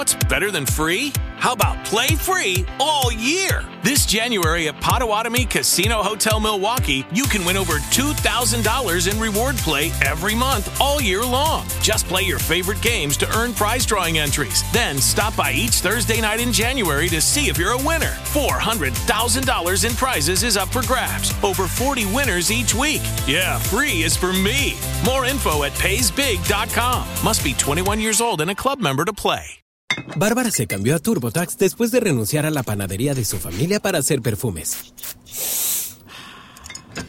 What's better than free? How about play free all year? This January at Potawatomi Casino Hotel, Milwaukee, you can win over $2,000 in reward play every month, all year long. Just play your favorite games to earn prize drawing entries. Then stop by each Thursday night in January to see if you're a winner. $400,000 in prizes is up for grabs. Over 40 winners each week. Yeah, free is for me. More info at paysbig.com. Must be 21 years old and a club member to play. Bárbara se cambió a TurboTax después de renunciar a la panadería de su familia para hacer perfumes.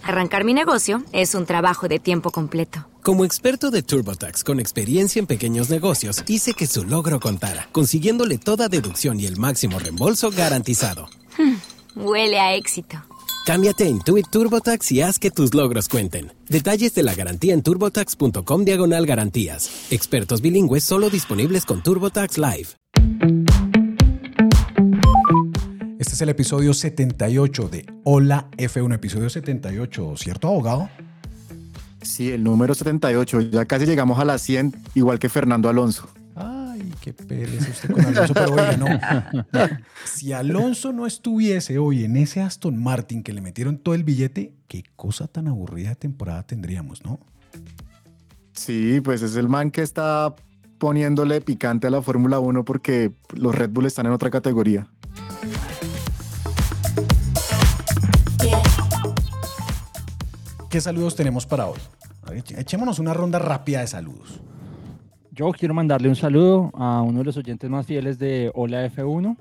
Arrancar mi negocio es un trabajo de tiempo completo. Como experto de TurboTax con experiencia en pequeños negocios, hice que su logro contara, consiguiéndole toda deducción y el máximo reembolso garantizado. Huele a éxito. Cámbiate a Intuit TurboTax y haz que tus logros cuenten. Detalles de la garantía en turbotax.com/garantías. Expertos bilingües solo disponibles con TurboTax Live. Este es el episodio 78 de Hola F1, episodio 78, ¿cierto, abogado? Sí, el número 78. Ya casi llegamos a las 100, igual que Fernando Alonso. Ay, qué pereza usted con Alonso, pero oiga, no. Si Alonso no estuviese hoy en ese Aston Martin que le metieron todo el billete, qué cosa tan aburrida de temporada tendríamos, ¿no? Sí, pues es el man que está poniéndole picante a la Fórmula 1 porque los Red Bull están en otra categoría. ¿Qué saludos tenemos para hoy? A ver, echémonos una ronda rápida de saludos. Yo quiero mandarle un saludo a uno de los oyentes más fieles de Hola F1,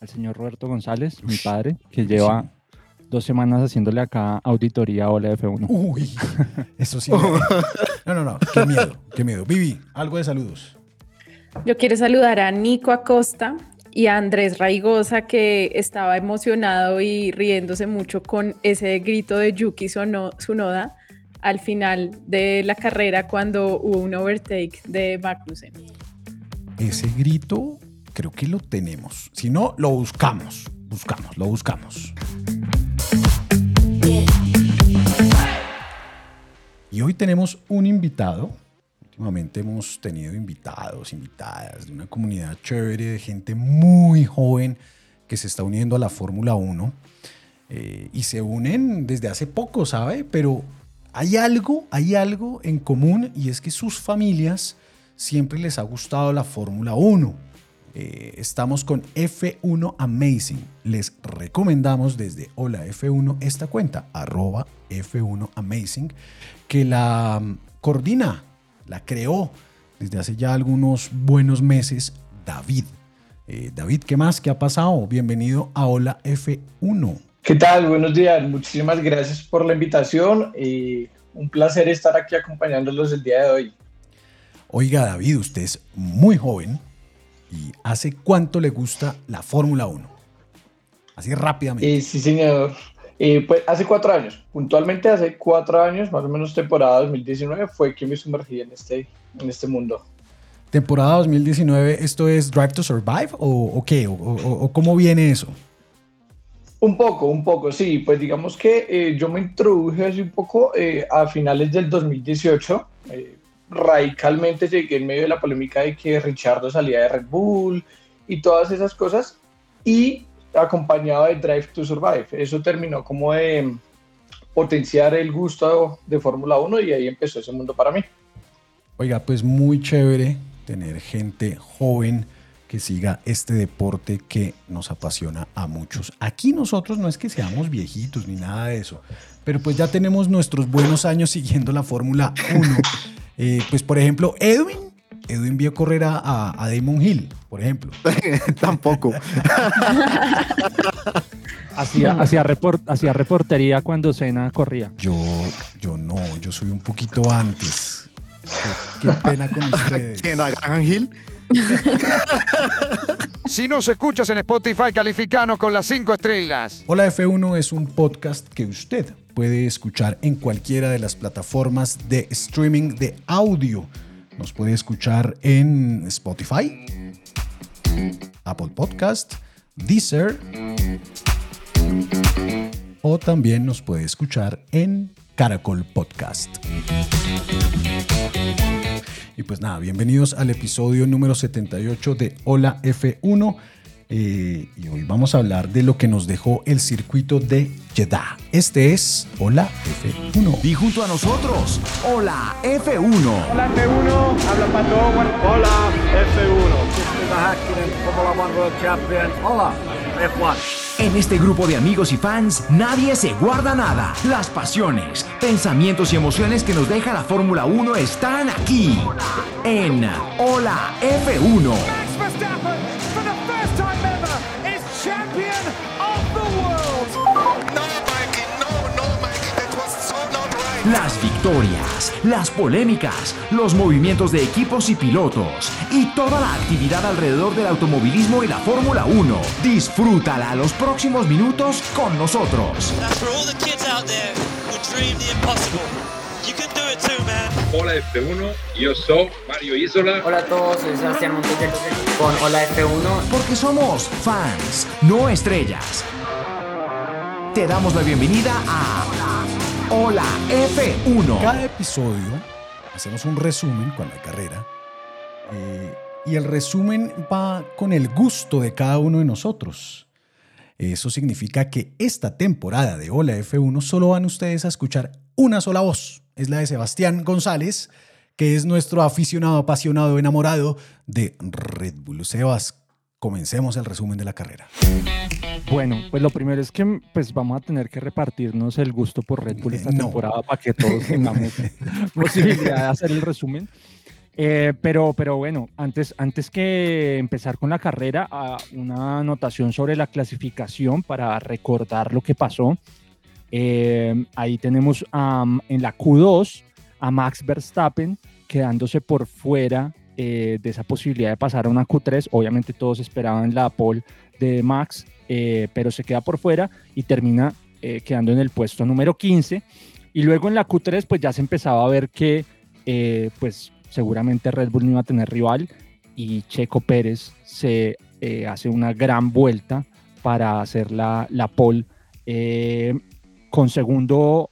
al señor Roberto González, mi padre, que lleva 2 semanas haciéndole acá auditoría a Hola F1. Uy, eso sí. No, qué miedo. Vivi, algo de saludos. Yo quiero saludar a Nico Acosta y a Andrés Raigosa, que estaba emocionado y riéndose mucho con ese grito de Yuki Tsunoda al final de la carrera cuando hubo un overtake de Magnussen. Ese grito creo que lo tenemos. Si no, lo buscamos. Y hoy tenemos un invitado. Últimamente hemos tenido invitados, invitadas de una comunidad chévere, de gente muy joven que se está uniendo a la Fórmula 1 y se unen desde hace poco, ¿sabe? Pero hay algo en común, y es que sus familias siempre les ha gustado la Fórmula 1. Estamos con F1 Amazing. Les recomendamos desde Hola F1 esta cuenta, @F1Amazing, que la coordina, la creó desde hace ya algunos buenos meses David. David, ¿qué más? ¿Qué ha pasado? Bienvenido a Hola F1. ¿Qué tal? Buenos días. Muchísimas gracias por la invitación. Un placer estar aquí acompañándolos el día de hoy. Oiga, David, usted es muy joven. ¿Y hace cuánto le gusta la Fórmula 1? Así rápidamente. Sí, señor. Pues hace 4 años. Puntualmente hace 4 años, más o menos temporada 2019, fue que me sumergí en este mundo. Temporada 2019, ¿esto es Drive to Survive o qué? ¿O cómo viene eso? Un poco, sí. Pues digamos que yo me introduje así un poco a finales del 2018. Radicalmente llegué en medio de la polémica de que Ricciardo salía de Red Bull y todas esas cosas. Y acompañado de Drive to Survive. Eso terminó como de potenciar el gusto de Fórmula 1 y ahí empezó ese mundo para mí. Oiga, pues muy chévere tener gente joven que siga este deporte que nos apasiona a muchos. Aquí nosotros no es que seamos viejitos ni nada de eso, pero pues ya tenemos nuestros buenos años siguiendo la Fórmula 1. Pues por ejemplo, Edwin vio correr a Damon Hill, por ejemplo. Tampoco. Hacía reportería cuando Senna corría. Yo soy un poquito antes. Qué pena con ustedes. ¿Quién? ¿Graham Hill? Si nos escuchas en Spotify, calificanos con las 5 estrellas. Hola F1 es un podcast que usted puede escuchar en cualquiera de las plataformas de streaming de audio. Nos puede escuchar en Spotify, Apple Podcast, Deezer, o también nos puede escuchar en Caracol Podcast. Y pues nada, bienvenidos al episodio número 78 de Hola F1. Y hoy vamos a hablar de lo que nos dejó el circuito de Jeddah. Este es Hola F1. Y junto a nosotros, Hola F1. Hola F1, habla Pato Owen. Hola F1. Hola F1. En este grupo de amigos y fans, nadie se guarda nada. Las pasiones, pensamientos y emociones que nos deja la Fórmula 1 están aquí, en Hola F1. Max Verstappen, for the first time ever, is champion of the world. No, Mikey, no, Mikey, that was so not right. Las victorias, las polémicas, los movimientos de equipos y pilotos, y toda la actividad alrededor del automovilismo y la Fórmula 1. Disfrútala los próximos minutos con nosotros. Hola F1, yo soy Mario Isola. Hola a todos, soy Sebastián Montoya con Hola F1. Porque somos fans, no estrellas. Te damos la bienvenida a Hola F1. Cada episodio hacemos un resumen con la carrera. Y el resumen va con el gusto de cada uno de nosotros. Eso significa que esta temporada de Hola F1 solo van ustedes a escuchar una sola voz. Es la de Sebastián González, que es nuestro aficionado, apasionado, enamorado de Red Bull. Sebas, comencemos el resumen de la carrera. Bueno, pues lo primero es que vamos a tener que repartirnos el gusto por Red Bull esta temporada para que todos tengamos posibilidad de hacer el resumen. Pero bueno, antes que empezar con la carrera, una anotación sobre la clasificación para recordar lo que pasó. Ahí tenemos en la Q2 a Max Verstappen quedándose por fuera de esa posibilidad de pasar a una Q3. Obviamente todos esperaban la pole de Max, pero se queda por fuera y termina quedando en el puesto número 15. Y luego en la Q3 ya se empezaba a ver que seguramente Red Bull no iba a tener rival y Checo Pérez se hace una gran vuelta para hacer la pole en segundo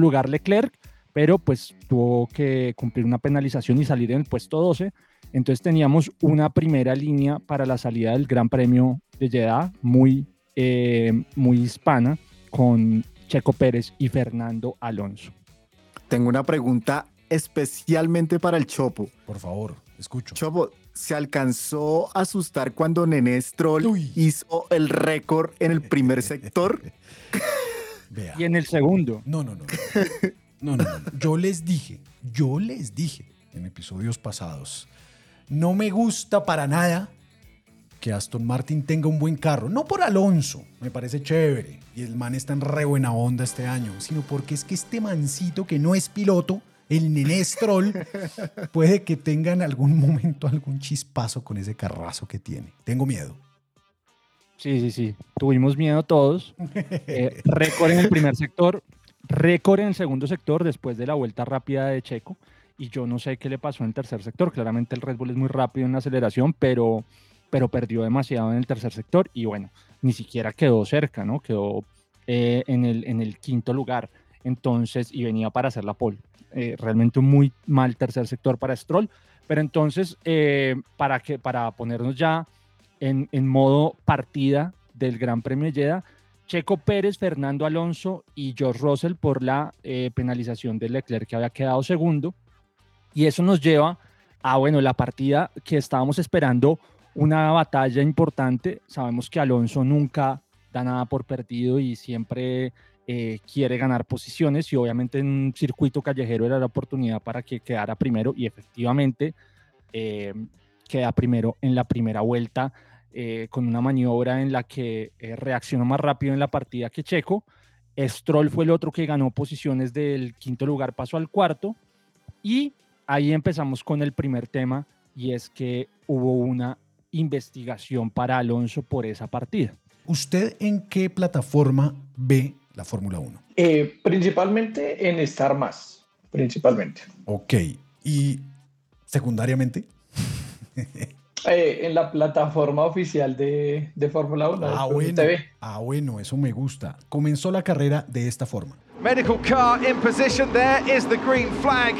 lugar Leclerc, pero tuvo que cumplir una penalización y salir en el puesto 12. Entonces teníamos una primera línea para la salida del Gran Premio de Jeddah muy hispana con Checo Pérez y Fernando Alonso. Tengo una pregunta especialmente para el Chopo. Por favor, escucho. Chopo, ¿se alcanzó a asustar cuando Lance Stroll hizo el récord en el primer sector? Vea. Y en el segundo. No. Yo les dije en episodios pasados, no me gusta para nada que Aston Martin tenga un buen carro. No por Alonso, me parece chévere, y el man está en re buena onda este año, sino porque es que este mancito que no es piloto, el Lance Stroll, puede que tenga en algún momento algún chispazo con ese carrazo que tiene. Tengo miedo. Sí. Tuvimos miedo todos. Récord en el primer sector, récord en el segundo sector después de la vuelta rápida de Checo. Y yo no sé qué le pasó en el tercer sector. Claramente el Red Bull es muy rápido en la aceleración, pero perdió demasiado en el tercer sector. Y bueno, ni siquiera quedó cerca, ¿no? Quedó en el quinto lugar. Entonces, y venía para hacer la pole. Realmente un muy mal tercer sector para Stroll, pero entonces para ponernos ya en modo partida del Gran Premio de Jeddah, Checo Pérez, Fernando Alonso y George Russell por la penalización de Leclerc, que había quedado segundo, y eso nos lleva a la partida que estábamos esperando, una batalla importante. Sabemos que Alonso nunca da nada por perdido y siempre quiere ganar posiciones, y obviamente en un circuito callejero era la oportunidad para que quedara primero, y efectivamente queda primero en la primera vuelta con una maniobra en la que reaccionó más rápido en la partida que Checo. Stroll fue el otro que ganó posiciones, del quinto lugar pasó al cuarto, y ahí empezamos con el primer tema, y es que hubo una investigación para Alonso por esa partida. ¿Usted en qué plataforma ve la Fórmula 1? Principalmente en Star Más, principalmente. Ok, ¿y secundariamente? En la plataforma oficial de Fórmula 1. Ah, bueno, eso me gusta. Comenzó la carrera de esta forma. Medical car in position, there is the green flag.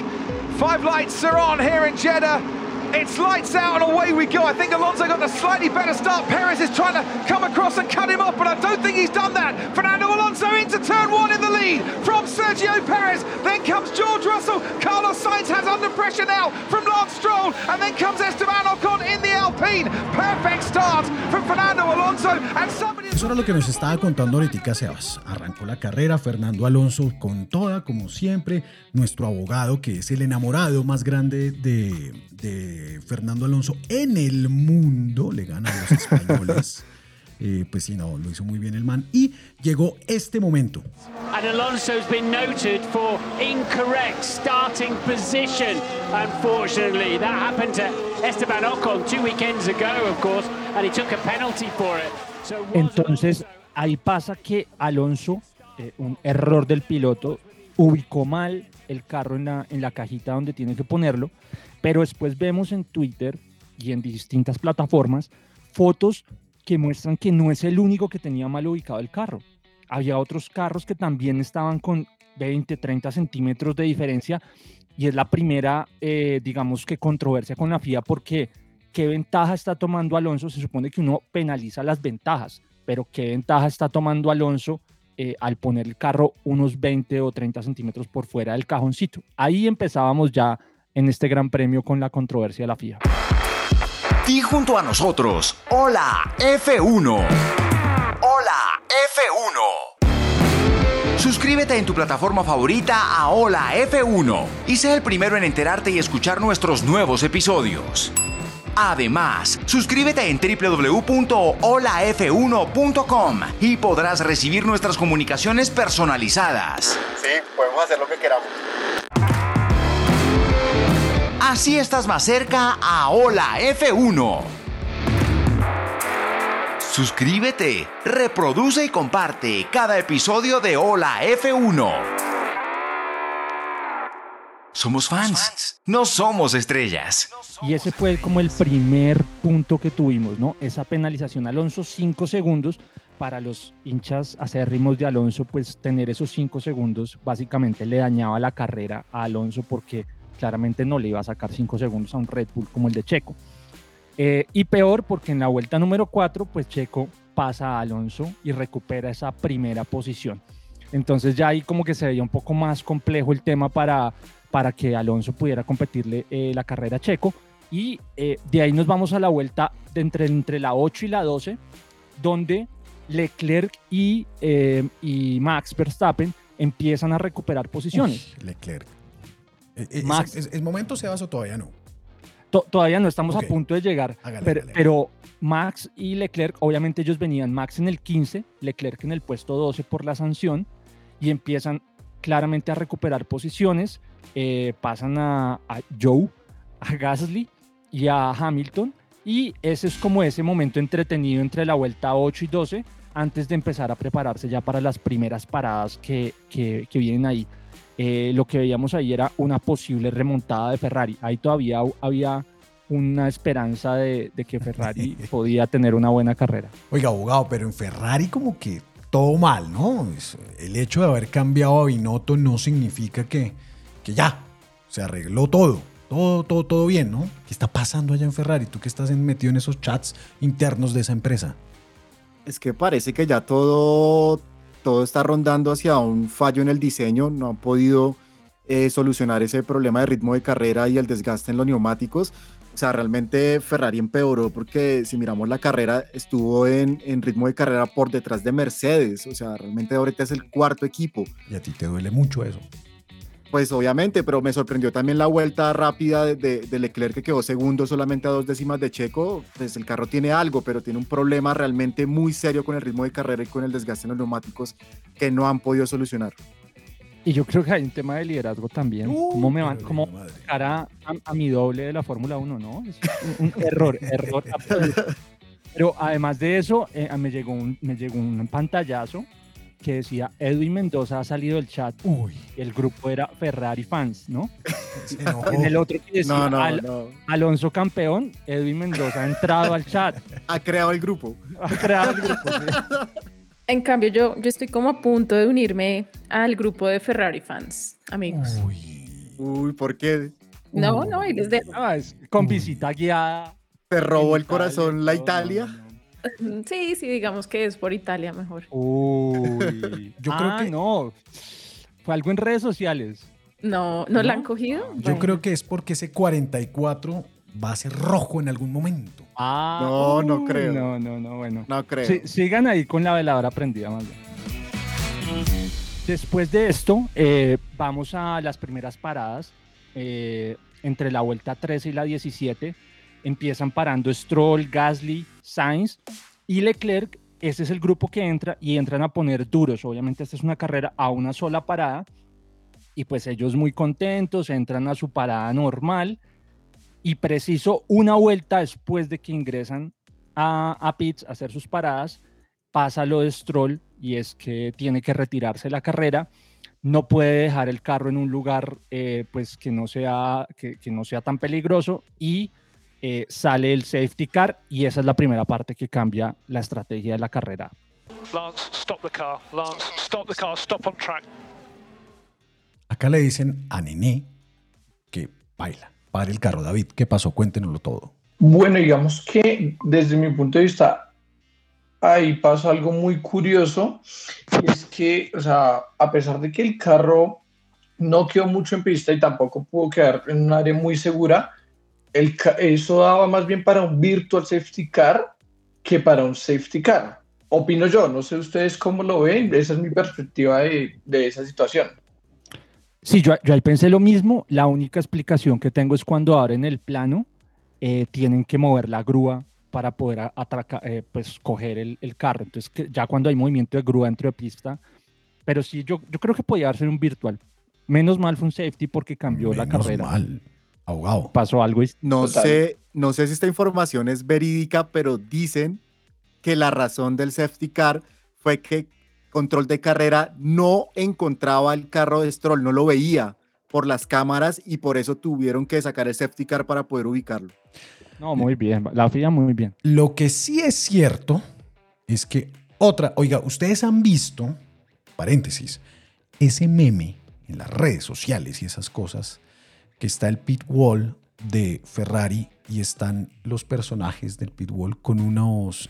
Five lights are on here in Jeddah. It's lights out and away we go. I think Alonso got the slightly better start. Perez is trying to come across and cut him off, but I don't think he's done that. Fernando Alonso into turn one in the lead from Sergio Perez. Then comes George Russell. Carlos Sainz has under pressure now from Lance Stroll. And then comes Esteban Ocon in the Alpine. Perfect start from Fernando Alonso. And somebody... Eso era lo que nos estaba contando ahorita Sebas. Arrancó la carrera Fernando Alonso con toda, como siempre. Nuestro abogado, que es el enamorado más grande de Fernando Alonso en el mundo, le gana a los españoles. Pues sí, no, lo hizo muy bien el man. Y llegó este momento. And Alonso's been noted for incorrect starting position, unfortunately. That happened to Esteban Ocon 2 weekends ago, of course, and he took a penalty for it. Entonces, ahí pasa que Alonso, un error del piloto, ubicó mal el carro en la cajita donde tiene que ponerlo, pero después vemos en Twitter y en distintas plataformas fotos que muestran que no es el único que tenía mal ubicado el carro. Había otros carros que también estaban con 20, 30 centímetros de diferencia, y es la primera, digamos que controversia con la FIA, porque ¿qué ventaja está tomando Alonso? Se supone que uno penaliza las ventajas, pero ¿qué ventaja está tomando Alonso al poner el carro unos 20 o 30 centímetros por fuera del cajoncito? Ahí empezábamos ya en este gran premio con la controversia de la FIA. Y junto a nosotros, Hola F1. Hola F1. Suscríbete en tu plataforma favorita a Hola F1 y sé el primero en enterarte y escuchar nuestros nuevos episodios. Además, suscríbete en www.holaf1.com y podrás recibir nuestras comunicaciones personalizadas. Sí, podemos hacer lo que queramos. Así estás más cerca a Hola F1. Suscríbete, reproduce y comparte cada episodio de Hola F1. Somos fans, no somos estrellas. Y ese fue como el primer punto que tuvimos, ¿no? Esa penalización, Alonso, 5 segundos. Para los hinchas acérrimos de Alonso, pues tener esos 5 segundos básicamente le dañaba la carrera a Alonso, porque claramente no le iba a sacar 5 segundos a un Red Bull como el de Checo. Y peor, porque en la vuelta número 4, pues Checo pasa a Alonso y recupera esa primera posición. Entonces ya ahí como que se veía un poco más complejo el tema para que Alonso pudiera competirle la carrera a Checo. Y de ahí nos vamos a la vuelta de entre la 8 y la 12, donde Leclerc y Max Verstappen empiezan a recuperar posiciones. Leclerc. Max, ¿es momento, Sebas, o todavía no? Todavía no, estamos okay. A punto de llegar. Hágale, pero Max y Leclerc, obviamente ellos venían, Max en el 15, Leclerc en el puesto 12 por la sanción, y empiezan claramente a recuperar posiciones, pasan a Joe, a Gasly y a Hamilton, y ese es como ese momento entretenido entre la vuelta 8 y 12, antes de empezar a prepararse ya para las primeras paradas que vienen ahí. Lo que veíamos ahí era una posible remontada de Ferrari. Ahí todavía había una esperanza de que Ferrari podía tener una buena carrera. Oiga, abogado, pero en Ferrari como que todo mal, ¿no? El hecho de haber cambiado a Binotto no significa que ya se arregló todo bien, ¿no? ¿Qué está pasando allá en Ferrari? Tú que estás metido en esos chats internos de esa empresa. Es que parece que ya todo está rondando hacia un fallo en el diseño. No han podido solucionar ese problema de ritmo de carrera y el desgaste en los neumáticos. O sea, realmente Ferrari empeoró, porque si miramos la carrera, estuvo en ritmo de carrera por detrás de Mercedes. O sea, realmente ahorita es el cuarto equipo. ¿Y a ti te duele mucho eso? Pues obviamente, pero me sorprendió también la vuelta rápida de Leclerc, que quedó segundo solamente a 2 décimas de Checo. Pues el carro tiene algo, pero tiene un problema realmente muy serio con el ritmo de carrera y con el desgaste en los neumáticos que no han podido solucionar. Y yo creo que hay un tema de liderazgo también. ¿Cómo me van a mi doble de la Fórmula 1? ¿No? Es un error. Pero además de eso, me llegó un pantallazo que decía: Edwin Mendoza ha salido del chat. Uy. El grupo era Ferrari fans, ¿no? En el otro que decía no. Alonso campeón, Edwin Mendoza ha entrado al chat. Ha creado el grupo. ¿Sí? En cambio, yo estoy como a punto de unirme al grupo de Ferrari fans, amigos. Uy, ¿por qué? No, no, y les dejo. Ah, es con visita guiada. ¿Te robó el corazón la Italia? No. Sí, sí, digamos que es por Italia mejor. Uy, yo creo que no. Fue algo en redes sociales. No, ¿no la han cogido? Yo creo que es porque ese 44 va a ser rojo en algún momento. Ah, no, no creo. No, bueno. No creo. Sigan ahí con la veladora prendida, más bien. Después de esto, vamos a las primeras paradas. Entre la vuelta 13 y la 17 empiezan parando Stroll, Gasly, Sainz y Leclerc. Ese es el grupo que entra y entran a poner duros. Obviamente esta es una carrera a una sola parada y pues ellos muy contentos, entran a su parada normal y preciso una vuelta después de que ingresan a pits a hacer sus paradas, pasa lo de Stroll y es que tiene que retirarse la carrera. No puede dejar el carro en un lugar pues que no sea tan peligroso y sale el safety car y esa es la primera parte que cambia la estrategia de la carrera. Lance, stop the car. Lance, stop the car. Stop on track. Acá le dicen a Nené que baila. Pare el carro, David. ¿Qué pasó? Cuéntenoslo todo. Bueno, digamos que desde mi punto de vista... ahí pasó algo muy curioso, y es que, o sea, a pesar de que el carro no quedó mucho en pista y tampoco pudo quedar en un área muy segura, eso daba más bien para un virtual safety car que para un safety car. Opino yo, no sé ustedes cómo lo ven, esa es mi perspectiva de esa situación. Sí, yo ahí pensé lo mismo, la única explicación que tengo es cuando abren el plano, tienen que mover la grúa para poder coger el carro. Entonces, que ya cuando hay movimiento de grúa dentro de pista, pero sí, yo creo que podía hacer un virtual. Menos mal fue un safety porque cambió la carrera. Menos mal, ahogado. Pasó algo. No sé si esta información es verídica, pero dicen que la razón del safety car fue que control de carrera no encontraba el carro de Stroll, no lo veía por las cámaras y por eso tuvieron que sacar el safety car para poder ubicarlo. No, muy bien. La FIA muy bien. Lo que sí es cierto es que oiga, ustedes han visto, paréntesis, ese meme en las redes sociales y esas cosas, que está el pit wall de Ferrari y están los personajes del pit wall con unos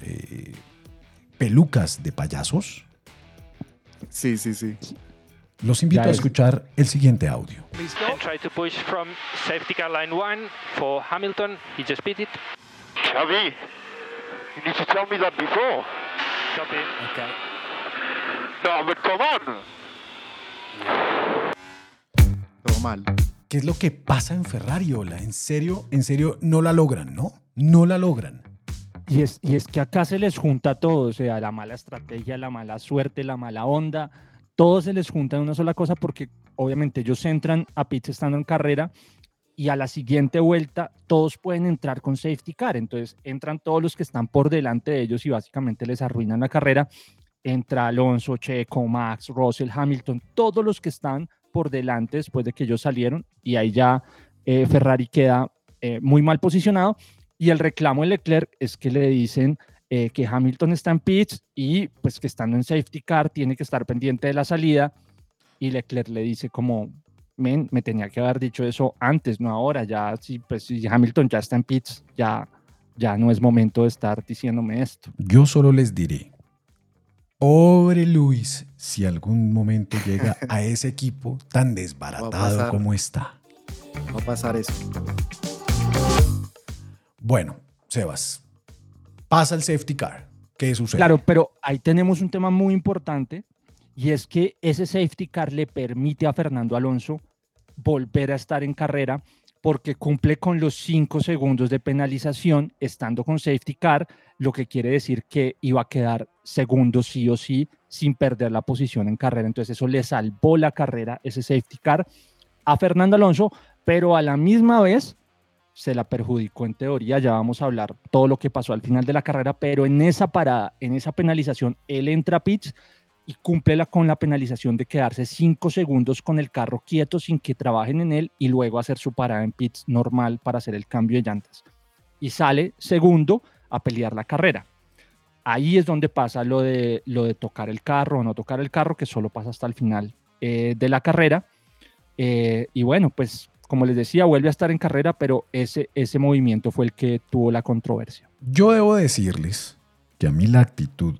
pelucas de payasos. Sí. Los invito a escuchar el siguiente audio. And try to push from safety car line 1 for Hamilton. He just beat it. Xavi, you need to tell me that before. Copy. Okay. No, but come on. Todo mal. ¿Qué es lo que pasa en Ferrari, Ola? En serio, no la logran, ¿no? No la logran. Y es que acá se les junta todo. O sea, la mala estrategia, la mala suerte, la mala onda... Todos se les juntan en una sola cosa porque obviamente ellos entran a pits estando en carrera y a la siguiente vuelta todos pueden entrar con safety car. Entonces entran todos los que están por delante de ellos y básicamente les arruinan la carrera. Entra Alonso, Checo, Max, Russell, Hamilton, todos los que están por delante después de que ellos salieron y ahí ya Ferrari queda muy mal posicionado. Y el reclamo de Leclerc es que le dicen... que Hamilton está en pits y pues que estando en safety car tiene que estar pendiente de la salida y Leclerc le dice como me tenía que haber dicho eso antes, no ahora, ya si Hamilton ya está en pits, ya no es momento de estar diciéndome esto. Yo solo les diré, pobre Luis, si algún momento llega a ese equipo tan desbaratado como está. Va a pasar eso. Bueno, Sebas, pasa el safety car. ¿Qué sucede? Claro, pero ahí tenemos un tema muy importante y es que ese safety car le permite a Fernando Alonso volver a estar en carrera porque cumple con los 5 segundos de penalización estando con safety car, lo que quiere decir que iba a quedar segundo sí o sí sin perder la posición en carrera. Entonces eso le salvó la carrera, ese safety car, a Fernando Alonso, pero a la misma vez... se la perjudicó en teoría, ya vamos a hablar todo lo que pasó al final de la carrera, pero en esa parada, en esa penalización, él entra a pits y cumple con la penalización de quedarse 5 segundos con el carro quieto sin que trabajen en él y luego hacer su parada en pits normal para hacer el cambio de llantas. Y sale segundo a pelear la carrera. Ahí es donde pasa lo de tocar el carro o no tocar el carro, que solo pasa hasta el final de la carrera. Y bueno, pues como les decía, vuelve a estar en carrera, pero ese movimiento fue el que tuvo la controversia. Yo debo decirles que a mí la actitud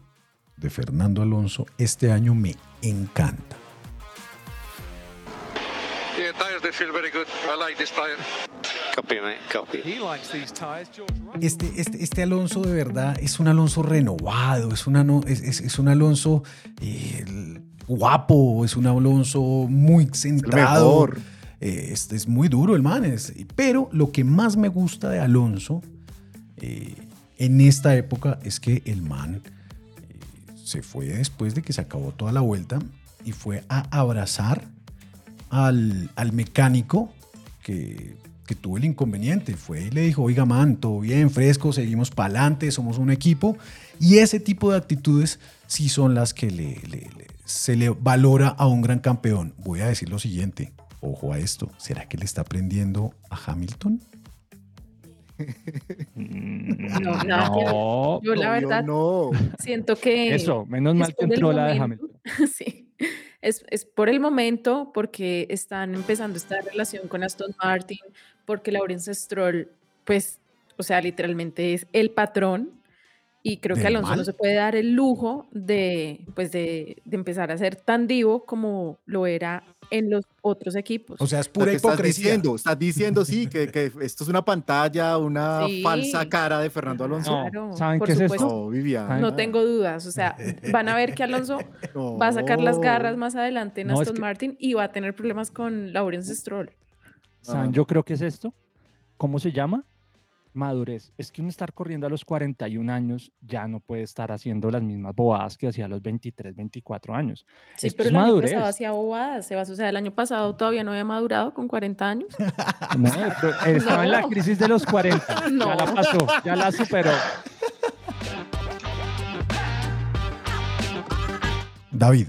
de Fernando Alonso este año me encanta. Este Alonso de verdad es un Alonso renovado, es un Alonso guapo, es un Alonso muy centrado. Este es muy duro el man, pero lo que más me gusta de Alonso en esta época es que el man se fue después de que se acabó toda la vuelta y fue a abrazar al mecánico que tuvo el inconveniente. Fue y le dijo: oiga man, todo bien, fresco, seguimos para adelante, somos un equipo. Y ese tipo de actitudes sí son las que se le valora a un gran campeón. Voy a decir lo siguiente, ojo a esto, ¿será que le está aprendiendo a Hamilton? No, yo la verdad no. Siento que... Eso, menos mal que entró la de Hamilton. Sí. Es por el momento, porque están empezando esta relación con Aston Martin, porque Lawrence Stroll, pues, o sea, literalmente es el patrón, y creo que Alonso no se puede dar el lujo de empezar a ser tan divo como lo era en los otros equipos. O sea, es pura hipocresía. Estás diciendo sí, que esto es una pantalla, una falsa cara de Fernando Alonso. Claro, ¿saben qué supuesto, es eso? Viviana. No tengo dudas. O sea, van a ver que Alonso va a sacar las garras más adelante en Aston Martin y va a tener problemas con Lawrence Stroll. ¿Saben? Yo creo que es esto. ¿Cómo se llama? Madurez. Es que uno estar corriendo a los 41 años ya no puede estar haciendo las mismas bobadas que hacía a los 23, 24 años. Sí, esto pero es el madurez. Año pasado hacía bobadas, Sebas. O sea, el año pasado todavía no había madurado con 40 años. No, estaba en la crisis de los 40. No. Ya la pasó, ya la superó. David.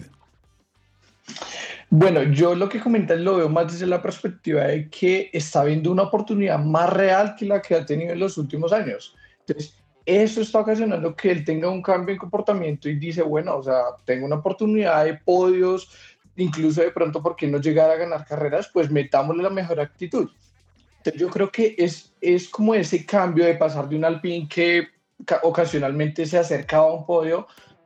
Bueno, yo lo que comentas lo veo más desde la perspectiva de que está viendo una oportunidad más real que la que ha tenido en los últimos años. Entonces, eso está ocasionando que él tenga un cambio en comportamiento y dice, bueno, o sea, tengo una oportunidad de podios, incluso de pronto, ¿por qué no llegar a ganar carreras? Pues metámosle la mejor actitud. Entonces, yo creo que es como ese cambio de pasar de un Alpine que ocasionalmente se acercaba a un podio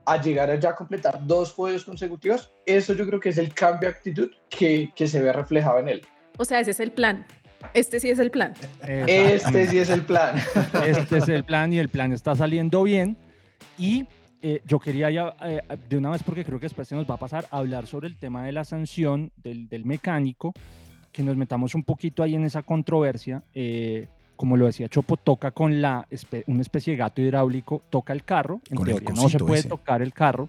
a llegar allá a completar 2 podios consecutivos. Eso yo creo que es el cambio de actitud que se ve reflejado en él. O sea, ese es el plan. Este sí es el plan. Este sí es el plan. Este es el plan y el plan está saliendo bien. Y yo quería ya, de una vez, porque creo que después se nos va a pasar, a hablar sobre el tema de la sanción del mecánico, que nos metamos un poquito ahí en esa controversia. Como lo decía Chopo, toca con una especie de gato hidráulico, toca el carro, en teoría no se puede tocar el carro,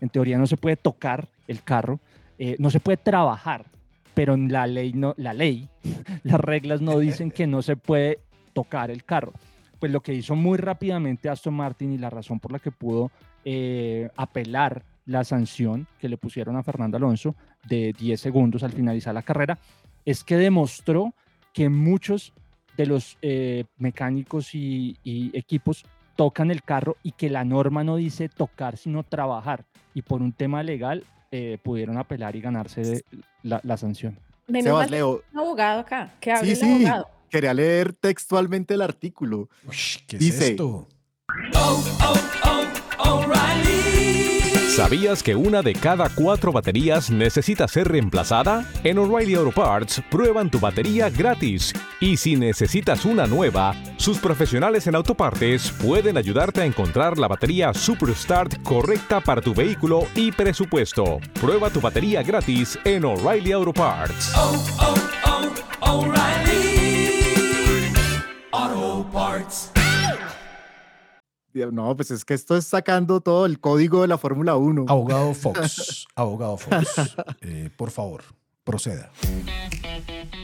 en teoría no se puede tocar el carro, no se puede trabajar, pero en la ley, las reglas no dicen que no se puede tocar el carro. Pues lo que hizo muy rápidamente Aston Martin y la razón por la que pudo apelar la sanción que le pusieron a Fernando Alonso de 10 segundos al finalizar la carrera, es que demostró que muchos de los mecánicos y equipos tocan el carro y que la norma no dice tocar sino trabajar, y por un tema legal pudieron apelar y ganarse la sanción. Menos Sebas, mal, Leo. Un abogado acá, que hable el abogado. Quería leer textualmente el artículo. Uy, ¿qué dice, es esto? ¿Sabías que una de cada 4 baterías necesita ser reemplazada? En O'Reilly Auto Parts prueban tu batería gratis y si necesitas una nueva, sus profesionales en autopartes pueden ayudarte a encontrar la batería Superstart correcta para tu vehículo y presupuesto. Prueba tu batería gratis en O'Reilly Auto Parts. Oh, oh, oh, O'Reilly Auto Parts. No, pues es que esto es sacando todo el código de la Fórmula 1. Abogado Fox, por favor, proceda.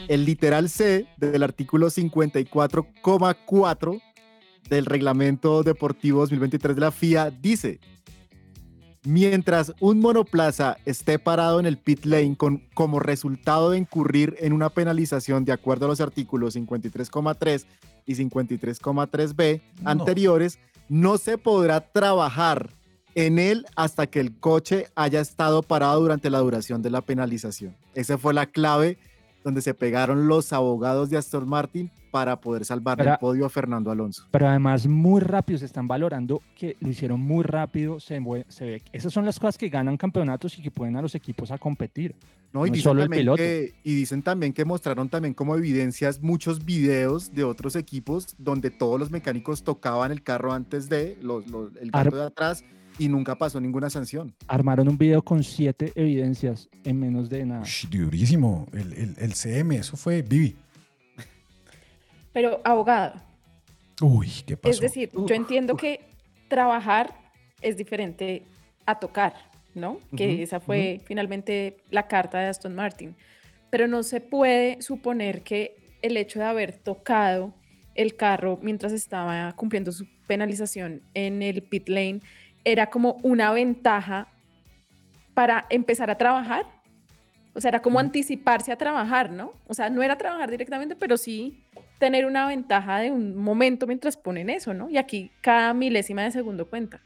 El literal C del artículo 54,4 del Reglamento Deportivo 2023 de la FIA dice: mientras un monoplaza esté parado en el pit lane como resultado de incurrir en una penalización de acuerdo a los artículos 53,3 y 53,3B anteriores, no se podrá trabajar en él hasta que el coche haya estado parado durante la duración de la penalización. Esa fue la clave donde se pegaron los abogados de Aston Martin para poder salvar del podio a Fernando Alonso. Pero además muy rápido, se están valorando que lo hicieron muy rápido, se ve. Esas son las cosas que ganan campeonatos y que ponen a los equipos a competir. No, y no solo el piloto. Y dicen también que mostraron también como evidencias muchos videos de otros equipos donde todos los mecánicos tocaban el carro antes de el carro de atrás y nunca pasó ninguna sanción. Armaron un video con 7 evidencias en menos de nada. Ush, durísimo, el CM, eso fue Vivi. Pero abogada. Uy, ¿qué pasó? Es decir, yo entiendo que trabajar es diferente a tocar, ¿no? Que esa fue finalmente la carta de Aston Martin. Pero no se puede suponer que el hecho de haber tocado el carro mientras estaba cumpliendo su penalización en el pit lane era como una ventaja para empezar a trabajar. O sea, era como anticiparse a trabajar, ¿no? O sea, no era trabajar directamente, pero sí tener una ventaja de un momento mientras ponen eso, ¿no? Y aquí cada milésima de segundo cuenta.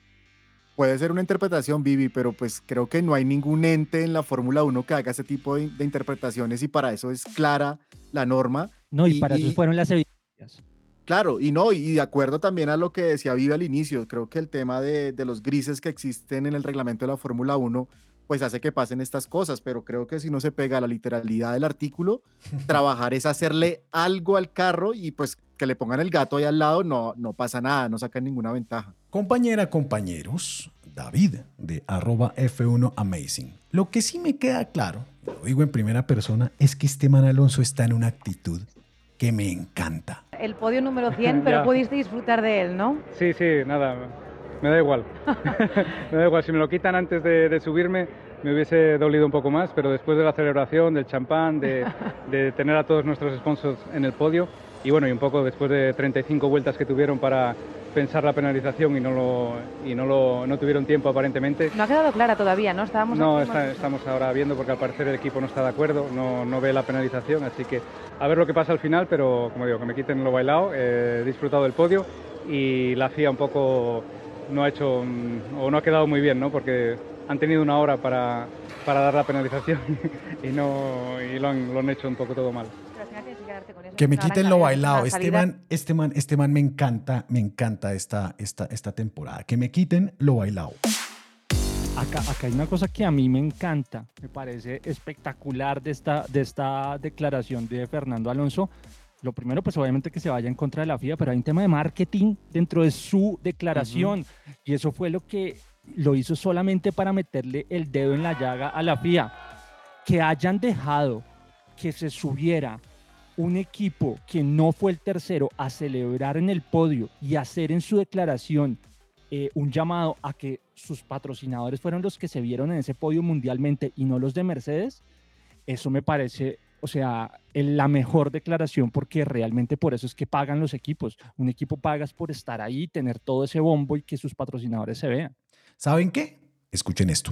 Puede ser una interpretación, Vivi, pero pues creo que no hay ningún ente en la Fórmula 1 que haga ese tipo de interpretaciones, y para eso es clara la norma. No, y para eso fueron las evidencias. Claro, y de acuerdo también a lo que decía Vivi al inicio, creo que el tema de los grises que existen en el reglamento de la Fórmula 1 pues hace que pasen estas cosas, pero creo que si no se pega a la literalidad del artículo, trabajar es hacerle algo al carro y pues que le pongan el gato ahí al lado, no pasa nada, no sacan ninguna ventaja. Compañera, compañeros, David de @F1Amazing. Lo que sí me queda claro, lo digo en primera persona, es que este man Alonso está en una actitud que me encanta. El podio número 100, pero pudiste disfrutar de él, ¿no? Sí, nada, me da igual. Me da igual, si me lo quitan antes de subirme me hubiese dolido un poco más, pero después de la celebración, del champán, de tener a todos nuestros sponsors en el podio, y bueno, y un poco después de 35 vueltas que tuvieron para pensar la penalización y no tuvieron tiempo aparentemente. No ha quedado clara todavía, ¿no? Estamos ahora viendo, porque al parecer el equipo no está de acuerdo, no ve la penalización, así que a ver lo que pasa al final, pero como digo, que me quiten lo bailado, he disfrutado del podio, y la FIA un poco no ha hecho, o no ha quedado muy bien, ¿no? Porque han tenido una hora para dar la penalización y lo han hecho un poco todo mal. Que me quiten lo bailado, este man me encanta esta temporada, que me quiten lo bailado. Acá hay una cosa que a mí me encanta, me parece espectacular de esta declaración de Fernando Alonso. Lo primero, pues obviamente que se vaya en contra de la FIA, pero hay un tema de marketing dentro de su declaración, y eso fue lo que lo hizo solamente para meterle el dedo en la llaga a la FIA. Que hayan dejado que se subiera un equipo que no fue el tercero a celebrar en el podio y hacer en su declaración un llamado a que sus patrocinadores fueron los que se vieron en ese podio mundialmente y no los de Mercedes, eso me parece, o sea, la mejor declaración, porque realmente por eso es que pagan los equipos. Un equipo pagas por estar ahí, tener todo ese bombo y que sus patrocinadores se vean. ¿Saben qué? Escuchen esto.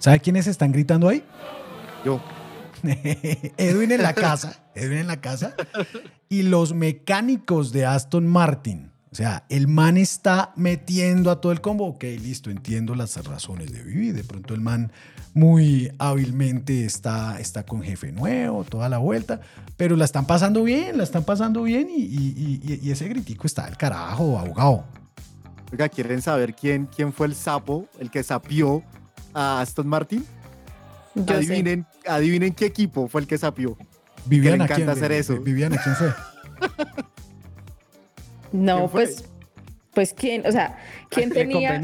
¿Sabe quiénes están gritando ahí? Yo. Edwin en la casa. Y los mecánicos de Aston Martin. O sea, el man está metiendo a todo el combo. Ok, listo, entiendo las razones de Vivi. De pronto el man muy hábilmente está con jefe nuevo, toda la vuelta. Pero la están pasando bien y ese gritico está del carajo, abogado. Oiga, ¿quieren saber quién fue el sapo, el que sapió a Aston Martin? Adivinen qué equipo fue el que sapió. Viviana, que le encanta hacer eso. Viviana, ¿quién fue? No, pues quién, o sea, quién tenía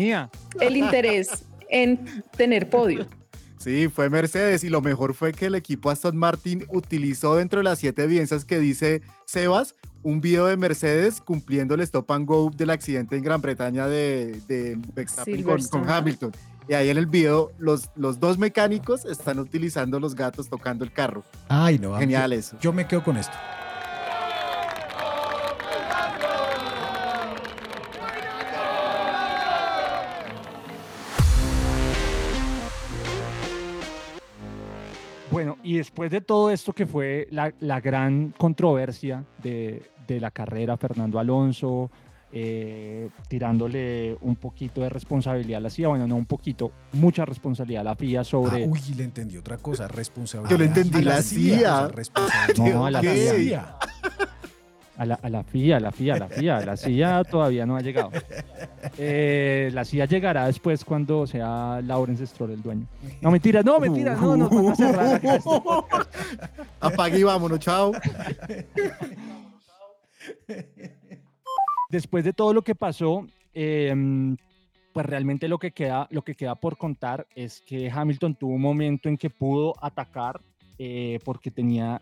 el interés en tener podio. Sí, fue Mercedes, y lo mejor fue que el equipo Aston Martin utilizó dentro de las 7 evidencias que dice Sebas, un video de Mercedes cumpliendo el stop and go del accidente en Gran Bretaña de Verstappen con Hamilton. Y ahí en el video, los dos mecánicos están utilizando los gatos tocando el carro. Ay, no. Genial eso. Yo me quedo con esto. Bueno, y después de todo esto que fue la gran controversia de la carrera, Fernando Alonso, tirándole un poquito de responsabilidad a la FIA, bueno, no un poquito, mucha responsabilidad a la FIA sobre... uy, le entendí otra cosa, responsabilidad. Yo le entendí la FIA. No, a la FIA. A la FIA. La FIA todavía no ha llegado. La FIA llegará después cuando sea Lawrence Stroll el dueño. No, mentiras, no, nos van a cerrar acá este podcast. Apague y vámonos, chao. Después de todo lo que pasó, pues realmente lo que queda por contar es que Hamilton tuvo un momento en que pudo atacar porque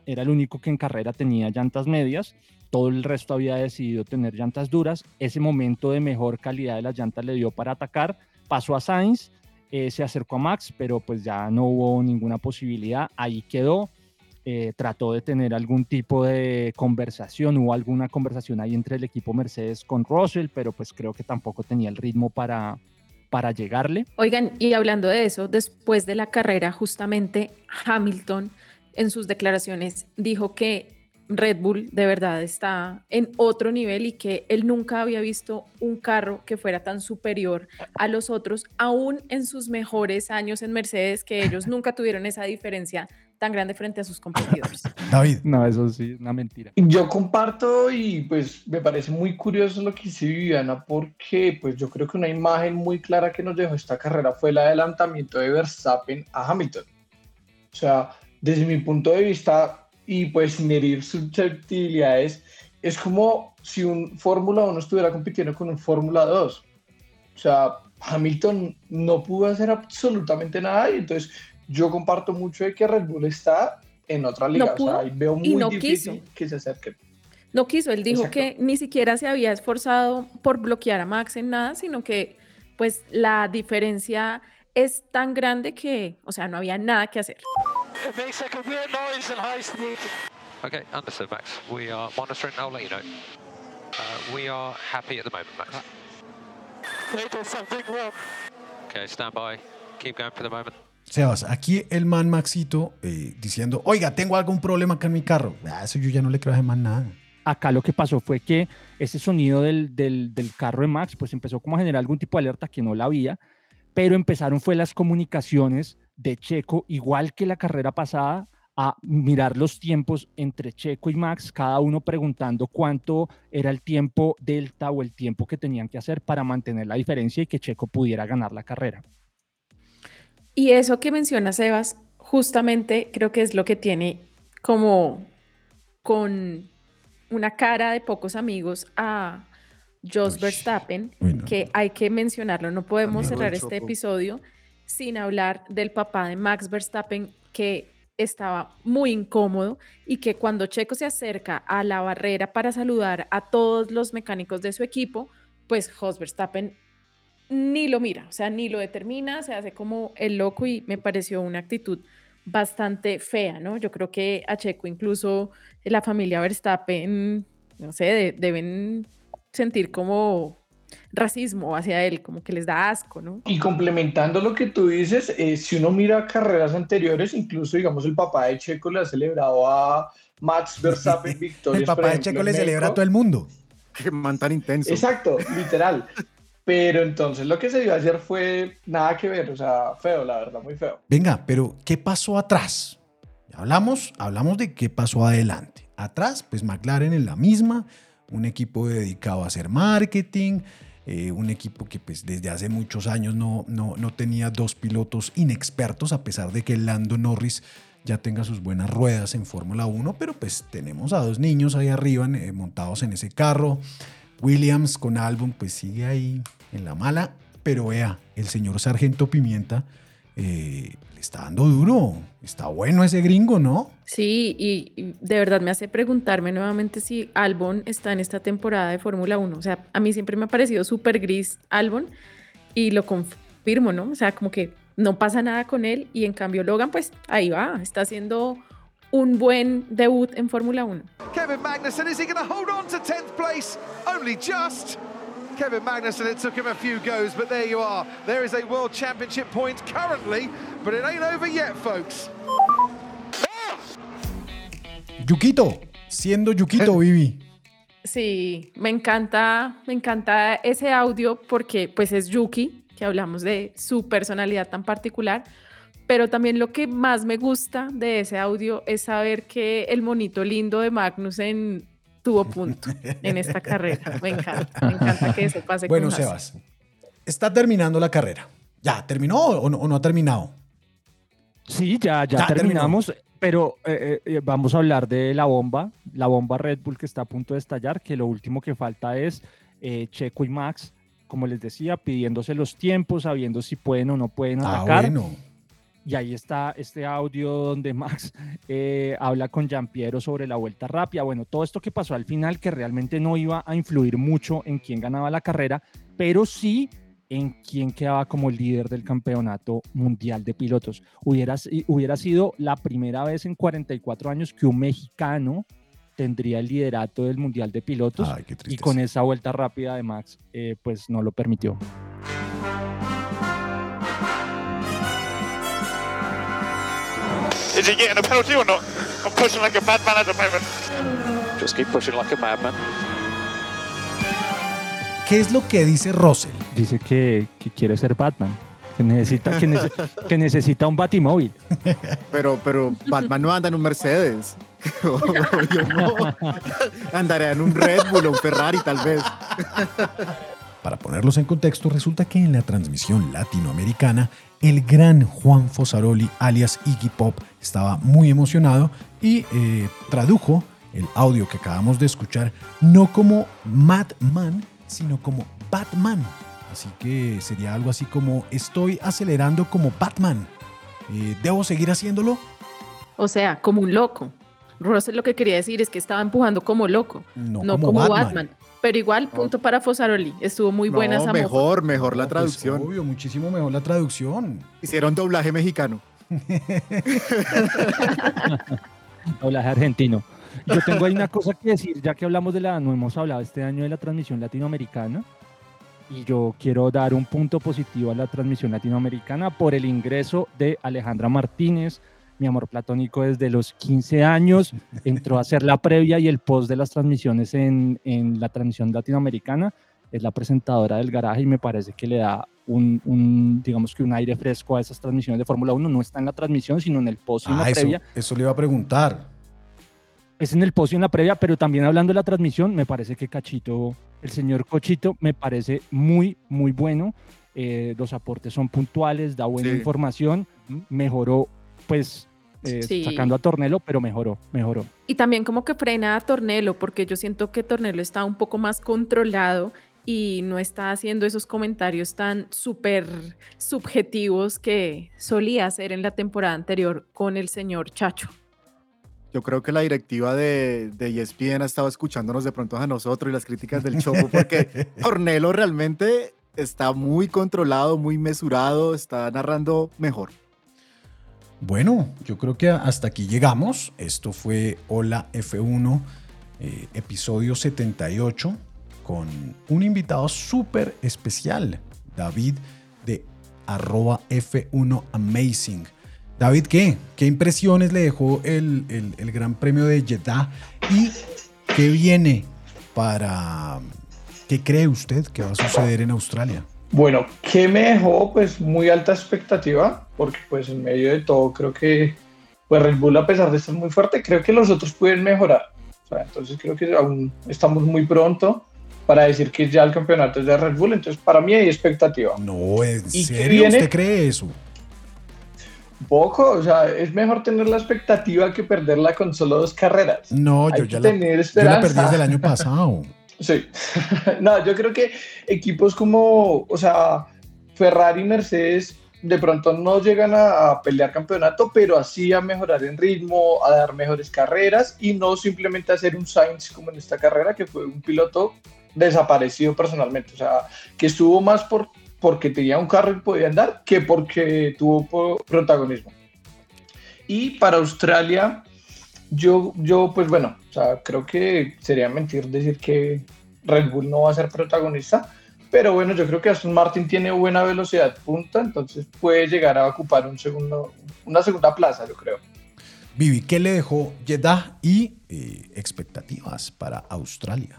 era el único que en carrera tenía llantas medias, todo el resto había decidido tener llantas duras, ese momento de mejor calidad de las llantas le dio para atacar, pasó a Sainz, se acercó a Max, pero pues ya no hubo ninguna posibilidad, ahí quedó. Trató de tener algún tipo de conversación, hubo alguna conversación ahí entre el equipo Mercedes con Russell, pero pues creo que tampoco tenía el ritmo para llegarle. Oigan, y hablando de eso, después de la carrera justamente Hamilton en sus declaraciones dijo que Red Bull de verdad está en otro nivel y que él nunca había visto un carro que fuera tan superior a los otros, aún en sus mejores años en Mercedes, que ellos nunca tuvieron esa diferencia tan grande frente a sus competidores. David. No, eso sí, es una mentira. Yo comparto y pues me parece muy curioso lo que hizo Viviana porque pues yo creo que una imagen muy clara que nos dejó esta carrera fue el adelantamiento de Verstappen a Hamilton. O sea, desde mi punto de vista y pues sin herir susceptibilidades, es como si un Fórmula 1 estuviera compitiendo con un Fórmula 2. O sea, Hamilton no pudo hacer absolutamente nada y entonces... yo comparto mucho de que Red Bull está en otra liga, no pudo, o sea, ahí veo muy difícil que se acerque. No quiso, él dijo exacto, que ni siquiera se había esforzado por bloquear a Max en nada, sino que pues la diferencia es tan grande que, o sea, no había nada que hacer. Okay, understood, Max. We are monitoring. I'll let you know. We are happy at the moment, Max. There's something wrong. Okay, stand by. Keep going for the moment. Sebas, aquí el man Maxito diciendo, oiga, tengo algún problema acá en mi carro. Eso yo ya no le creo a más nada. Acá lo que pasó fue que ese sonido del carro de Max pues empezó como a generar algún tipo de alerta que no la había, pero empezaron fue las comunicaciones de Checo, igual que la carrera pasada, a mirar los tiempos entre Checo y Max, cada uno preguntando cuánto era el tiempo delta o el tiempo que tenían que hacer para mantener la diferencia y que Checo pudiera ganar la carrera. Y eso que menciona Sebas, justamente creo que es lo que tiene como con una cara de pocos amigos a Jos Verstappen, bueno, que hay que mencionarlo, no podemos cerrar este episodio sin hablar del papá de Max Verstappen, que estaba muy incómodo y que cuando Checo se acerca a la barrera para saludar a todos los mecánicos de su equipo, pues Jos Verstappen ni lo mira, o sea, ni lo determina, se hace como el loco y me pareció una actitud bastante fea, ¿no? Yo creo que a Checo incluso la familia Verstappen, no sé, deben sentir como racismo hacia él, como que les da asco, ¿no? Y complementando lo que tú dices, si uno mira carreras anteriores, incluso digamos el papá de Checo le ha celebrado a Max Verstappen victorias. El papá de Checo le celebra a todo el mundo. Qué man tan intenso. Exacto, literal. Pero entonces lo que se dio ayer fue nada que ver, o sea, feo, la verdad, muy feo. Venga, pero ¿qué pasó atrás? Hablamos de qué pasó adelante. Atrás, pues McLaren en la misma, un equipo dedicado a hacer marketing, un equipo que pues desde hace muchos años no tenía dos pilotos inexpertos, a pesar de que Lando Norris ya tenga sus buenas ruedas en Fórmula 1, pero pues tenemos a dos niños ahí arriba montados en ese carro. Williams con Albon pues sigue ahí en la mala, pero vea, el señor Sargento Pimienta le está dando duro, está bueno ese gringo, ¿no? Sí, y de verdad me hace preguntarme nuevamente si Albon está en esta temporada de Fórmula 1, o sea, a mí siempre me ha parecido súper gris Albon y lo confirmo, ¿no? O sea, como que no pasa nada con él y en cambio Logan pues ahí va, está haciendo... un buen debut en Fórmula 1. Kevin Magnussen, is he going to hold on to 10th place? Only just. Kevin Magnussen, it took him a few goes, but there you are. There is a world championship point currently, but it ain't over yet, folks. Yuquito, siendo Yuquito, Vivi. Sí, me encanta ese audio porque pues es Yuki, que hablamos de su personalidad tan particular, pero también lo que más me gusta de ese audio es saber que el monito lindo de Magnussen tuvo punto en esta carrera. Me encanta que eso pase. Bueno, con Sebas, está terminando la carrera. ¿Ya terminó o no ha terminado? Sí, ya terminamos. Terminó. Pero vamos a hablar de la bomba Red Bull que está a punto de estallar, que lo último que falta es Checo y Max, como les decía, pidiéndose los tiempos, sabiendo si pueden o no pueden atacar. Bueno. Y ahí está este audio donde Max habla con Gianpiero sobre la vuelta rápida. Bueno, todo esto que pasó al final, que realmente no iba a influir mucho en quién ganaba la carrera, pero sí en quién quedaba como líder del campeonato mundial de pilotos. Hubiera sido la primera vez en 44 años que un mexicano tendría el liderato del mundial de pilotos. Ay, qué triste. Y con esa vuelta rápida de Max, pues no lo permitió. Is he getting a penalty or not? I'm pushing like a madman at the moment. Just keep pushing like a madman. ¿Qué es lo que dice Russell? Dice que quiere ser Batman, que necesita un batimóvil. Pero Batman no anda en un Mercedes. Yo no. Andará en un Red Bull o un Ferrari tal vez. Para ponerlos en contexto, resulta que en la transmisión latinoamericana, el gran Juan Fossaroli, alias Iggy Pop, estaba muy emocionado y tradujo el audio que acabamos de escuchar no como Madman, sino como Batman. Así que sería algo así como: estoy acelerando como Batman. ¿Debo seguir haciéndolo? O sea, como un loco. Russell lo que quería decir es que estaba empujando como loco, no como Batman. Pero igual, punto para Fossaroli. Estuvo muy buena esa mofa. Mejor la traducción. Pues, obvio, muchísimo mejor la traducción. Hicieron doblaje mexicano. Doblaje argentino. Yo tengo ahí una cosa que decir, ya que hablamos no hemos hablado este año de la transmisión latinoamericana, y yo quiero dar un punto positivo a la transmisión latinoamericana por el ingreso de Alejandra Martínez, mi amor platónico desde los 15 años, entró a hacer la previa y el post de las transmisiones en la transmisión latinoamericana, es la presentadora del garaje y me parece que le da digamos que un aire fresco a esas transmisiones de Fórmula 1, no está en la transmisión, sino en el post y en la previa. Eso le iba a preguntar. Es en el post y en la previa, pero también hablando de la transmisión, me parece que Cachito, el señor Cochito, me parece muy, muy bueno. Los aportes son puntuales, da buena información, mejoró, pues, sacando a Tornelo, pero mejoró. Y también como que frena a Tornelo, porque yo siento que Tornelo está un poco más controlado y no está haciendo esos comentarios tan súper subjetivos que solía hacer en la temporada anterior con el señor Chacho. Yo creo que la directiva de ESPN ha estado escuchándonos de pronto a nosotros y las críticas del Chopo, porque Tornelo realmente está muy controlado, muy mesurado, está narrando mejor. Bueno, yo creo que hasta aquí llegamos. Esto fue Hola F1, episodio 78, con un invitado súper especial, David de @F1Amazing. David, ¿qué impresiones le dejó el Gran Premio de Jeddah? ¿Y qué viene qué cree usted que va a suceder en Australia? Bueno, ¿qué me dejó? Pues muy alta expectativa, porque pues en medio de todo creo que pues Red Bull, a pesar de estar muy fuerte, creo que los otros pueden mejorar. O sea, entonces creo que aún estamos muy pronto para decir que ya el campeonato es de Red Bull, entonces para mí hay expectativa. No, ¿en serio usted cree eso? Poco, o sea, es mejor tener la expectativa que perderla con solo 2 carreras. No, yo la perdí desde el año pasado. Sí. No, yo creo que equipos como, o sea, Ferrari y Mercedes de pronto no llegan a pelear campeonato, pero así a mejorar en ritmo, a dar mejores carreras y no simplemente hacer un Sainz como en esta carrera, que fue un piloto desaparecido personalmente, o sea, que estuvo más porque tenía un carro y podía andar, que porque tuvo protagonismo. Y para Australia, yo pues bueno, o sea, creo que sería mentir decir que Red Bull no va a ser protagonista, pero bueno, yo creo que Aston Martin tiene buena velocidad punta, entonces puede llegar a ocupar una segunda plaza, yo creo. Vivi, ¿qué le dejó Jeddah y expectativas para Australia?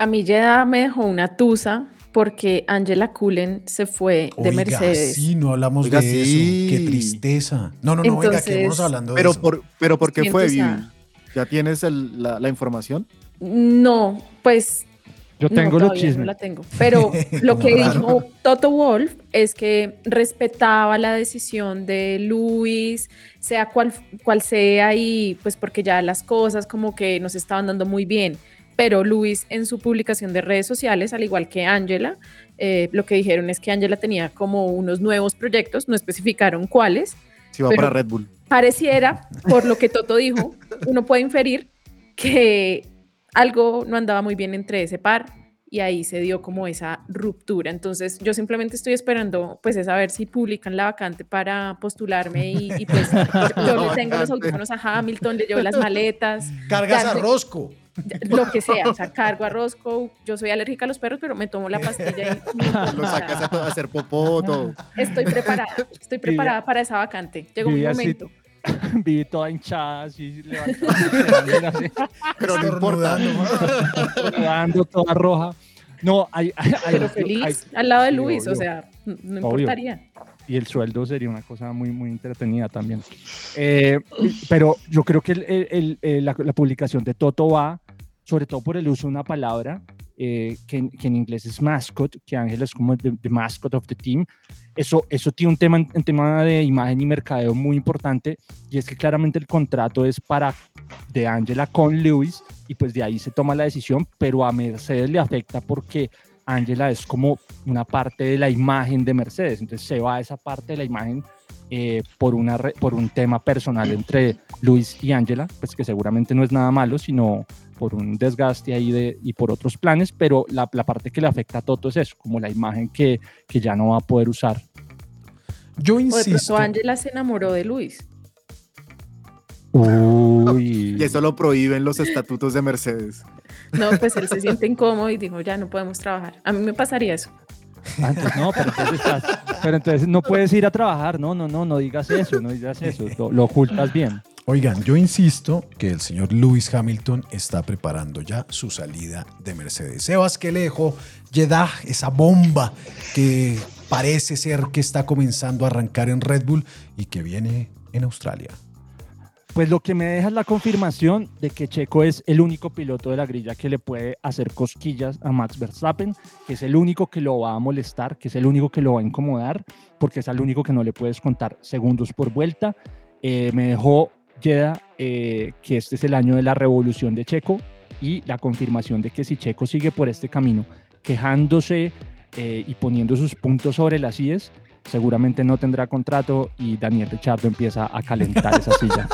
A mí Jeddah me dejó una tusa porque Angela Cullen se fue de Mercedes. Sí, no hablamos de eso. Qué tristeza. No, entonces, venga, quedémonos hablando de eso. Pero ¿por qué fue, Vivi? ¿Ya tienes la información? No, pues... Yo tengo los chismes. No la tengo. Pero lo que dijo Toto Wolff es que respetaba la decisión de Lewis, sea cual sea, y pues porque ya las cosas como que nos estaban dando muy bien. Pero Lewis, en su publicación de redes sociales, al igual que Angela, lo que dijeron es que Angela tenía como unos nuevos proyectos, no especificaron cuáles. Si va para Red Bull. Pareciera, por lo que Toto dijo, uno puede inferir que... algo no andaba muy bien entre ese par y ahí se dio como esa ruptura. Entonces yo simplemente estoy esperando pues es a ver si publican la vacante para postularme y pues yo le tengo los audífonos a Hamilton, le llevo las maletas. Cargas a Rosco. Lo que sea, o sea, cargo a Rosco. Yo soy alérgica a los perros, pero me tomo la pastilla y lo sacas a hacer popó, todo. Estoy preparada para esa vacante. Llegó un momento. Viví toda hinchada, así levantando, pero no importa, rodando toda roja. No, hay pero feliz al lado de Luis, obvio, o sea, no importaría. Y el sueldo sería una cosa muy, muy entretenida también. Pero yo creo que la publicación de Toto va, sobre todo por el uso de una palabra que en inglés es mascot, que Ángela es como the mascot of the team. Eso tiene un tema de imagen y mercadeo muy importante, y es que claramente el contrato es de Ángela con Lewis, y pues de ahí se toma la decisión, pero a Mercedes le afecta porque Ángela es como una parte de la imagen de Mercedes, entonces se va a esa parte de la imagen por un tema personal entre Lewis y Ángela, pues que seguramente no es nada malo, sino por un desgaste ahí y por otros planes, pero la parte que le afecta a Toto es eso, como la imagen que ya no va a poder usar. Yo insisto. De pronto Ángela se enamoró de Luis. Uy. Y eso lo prohíben los estatutos de Mercedes. No, pues él se siente incómodo y dijo, ya no podemos trabajar. A mí me pasaría eso. Antes, no, pero entonces no puedes ir a trabajar. No digas eso, lo ocultas bien. Oigan, yo insisto que el señor Lewis Hamilton está preparando ya su salida de Mercedes. Sebas, ¿qué le dejó Jeddah, esa bomba que parece ser que está comenzando a arrancar en Red Bull y que viene en Australia? Pues lo que me deja es la confirmación de que Checo es el único piloto de la grilla que le puede hacer cosquillas a Max Verstappen, que es el único que lo va a molestar, que es el único que lo va a incomodar, porque es el único que no le puedes contar segundos por vuelta. Me dejó Jeddah que este es el año de la revolución de Checo y la confirmación de que si Checo sigue por este camino quejándose y poniendo sus puntos sobre las IES, seguramente no tendrá contrato y Daniel Ricciardo empieza a calentar esa silla.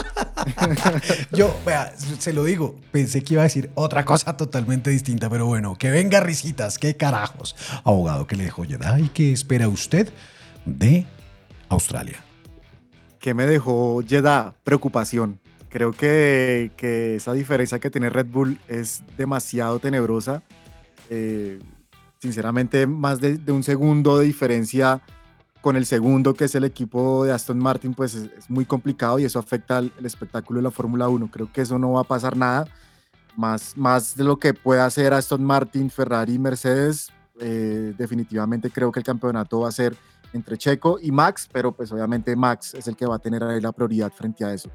Yo, vea, se lo digo, pensé que iba a decir otra cosa totalmente distinta, pero bueno, que venga risitas, qué carajos. Abogado, ¿qué le dejó Jeddah y qué espera usted de Australia? ¿Qué me dejó Jeddah? Preocupación. Creo que esa diferencia que tiene Red Bull es demasiado tenebrosa. Sinceramente, más de un segundo de diferencia con el segundo, que es el equipo de Aston Martin, pues es muy complicado y eso afecta el espectáculo de la Fórmula 1. Creo que eso no va a pasar nada. Más de lo que pueda hacer Aston Martin, Ferrari y Mercedes, definitivamente creo que el campeonato va a ser entre Checo y Max, pero pues obviamente Max es el que va a tener ahí la prioridad frente a eso.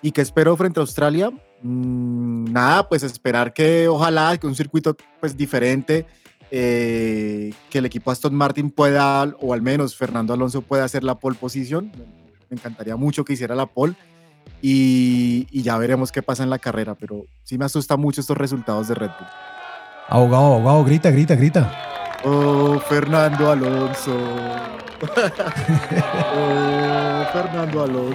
¿Y qué espero frente a Australia? Nada, pues esperar que ojalá que un circuito pues diferente, que el equipo Aston Martin pueda, o al menos Fernando Alonso pueda hacer la pole position. Me encantaría mucho que hiciera la pole y ya veremos qué pasa en la carrera, pero sí me asustan mucho estos resultados de Red Bull. Abogado, grita. Oh, Fernando Alonso. Oh, Fernando Alonso.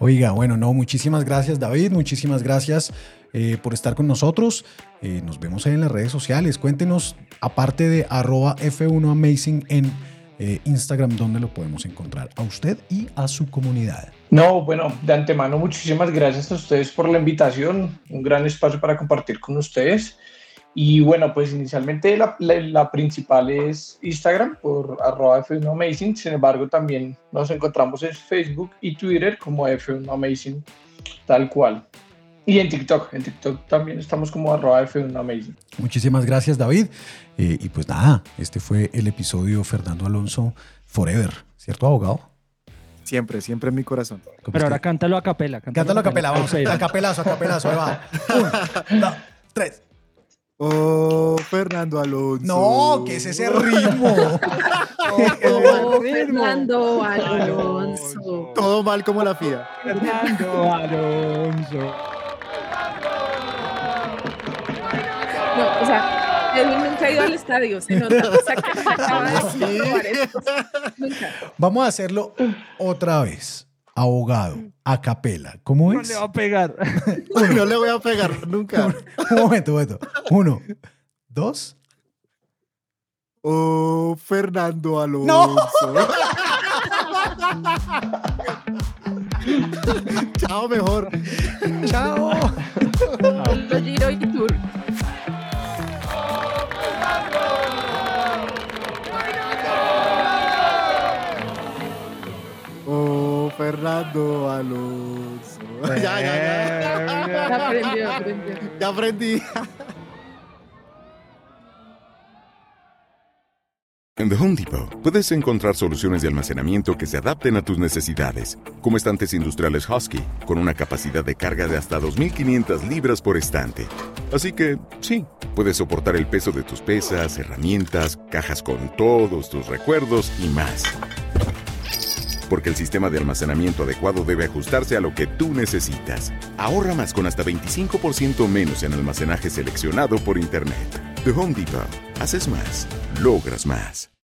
Oiga, bueno, no, muchísimas gracias, David, muchísimas gracias por estar con nosotros. Nos vemos ahí en las redes sociales. Cuéntenos, aparte de @F1Amazing en Instagram, ¿dónde lo podemos encontrar a usted y a su comunidad? No, bueno, de antemano, muchísimas gracias a ustedes por la invitación. Un gran espacio para compartir con ustedes. Y bueno, pues inicialmente la principal es Instagram por @F1Amazing. Sin embargo, también nos encontramos en Facebook y Twitter como F1Amazing, tal cual. Y en TikTok también estamos como @F1 Amazing. Muchísimas gracias, David. Y pues nada, este fue el episodio Fernando Alonso Forever, ¿cierto, abogado? Siempre, siempre en mi corazón. Pero usted? Ahora cántalo a capela. Cántalo a capela, vamos a ir. A capelazo, ahí va. 1, 2, 3. Oh, Fernando Alonso. No, ¿qué es ese ritmo? Oh, Fernando Alonso. Todo mal como la FIA. Fernando Alonso. No, o sea, Edwin nunca ha ido al estadio, se nota. O sea, que se acaba de nunca. Vamos a hacerlo otra vez. Abogado, a capela. ¿Cómo es? No le va a pegar. No le voy a pegar nunca. Un momento. 1, 2. Oh, Fernando Alonso. ¡No! Chao, mejor. Chao. El Giro y Tour. Fernando Alonso. Ya. Ya aprendí. En The Home Depot puedes encontrar soluciones de almacenamiento que se adapten a tus necesidades, como estantes industriales Husky, con una capacidad de carga de hasta 2,500 libras por estante. Así que, sí, puedes soportar el peso de tus pesas, herramientas, cajas con todos tus recuerdos y más. Porque el sistema de almacenamiento adecuado debe ajustarse a lo que tú necesitas. Ahorra más con hasta 25% menos en almacenaje seleccionado por Internet. The Home Depot. Haces más. Logras más.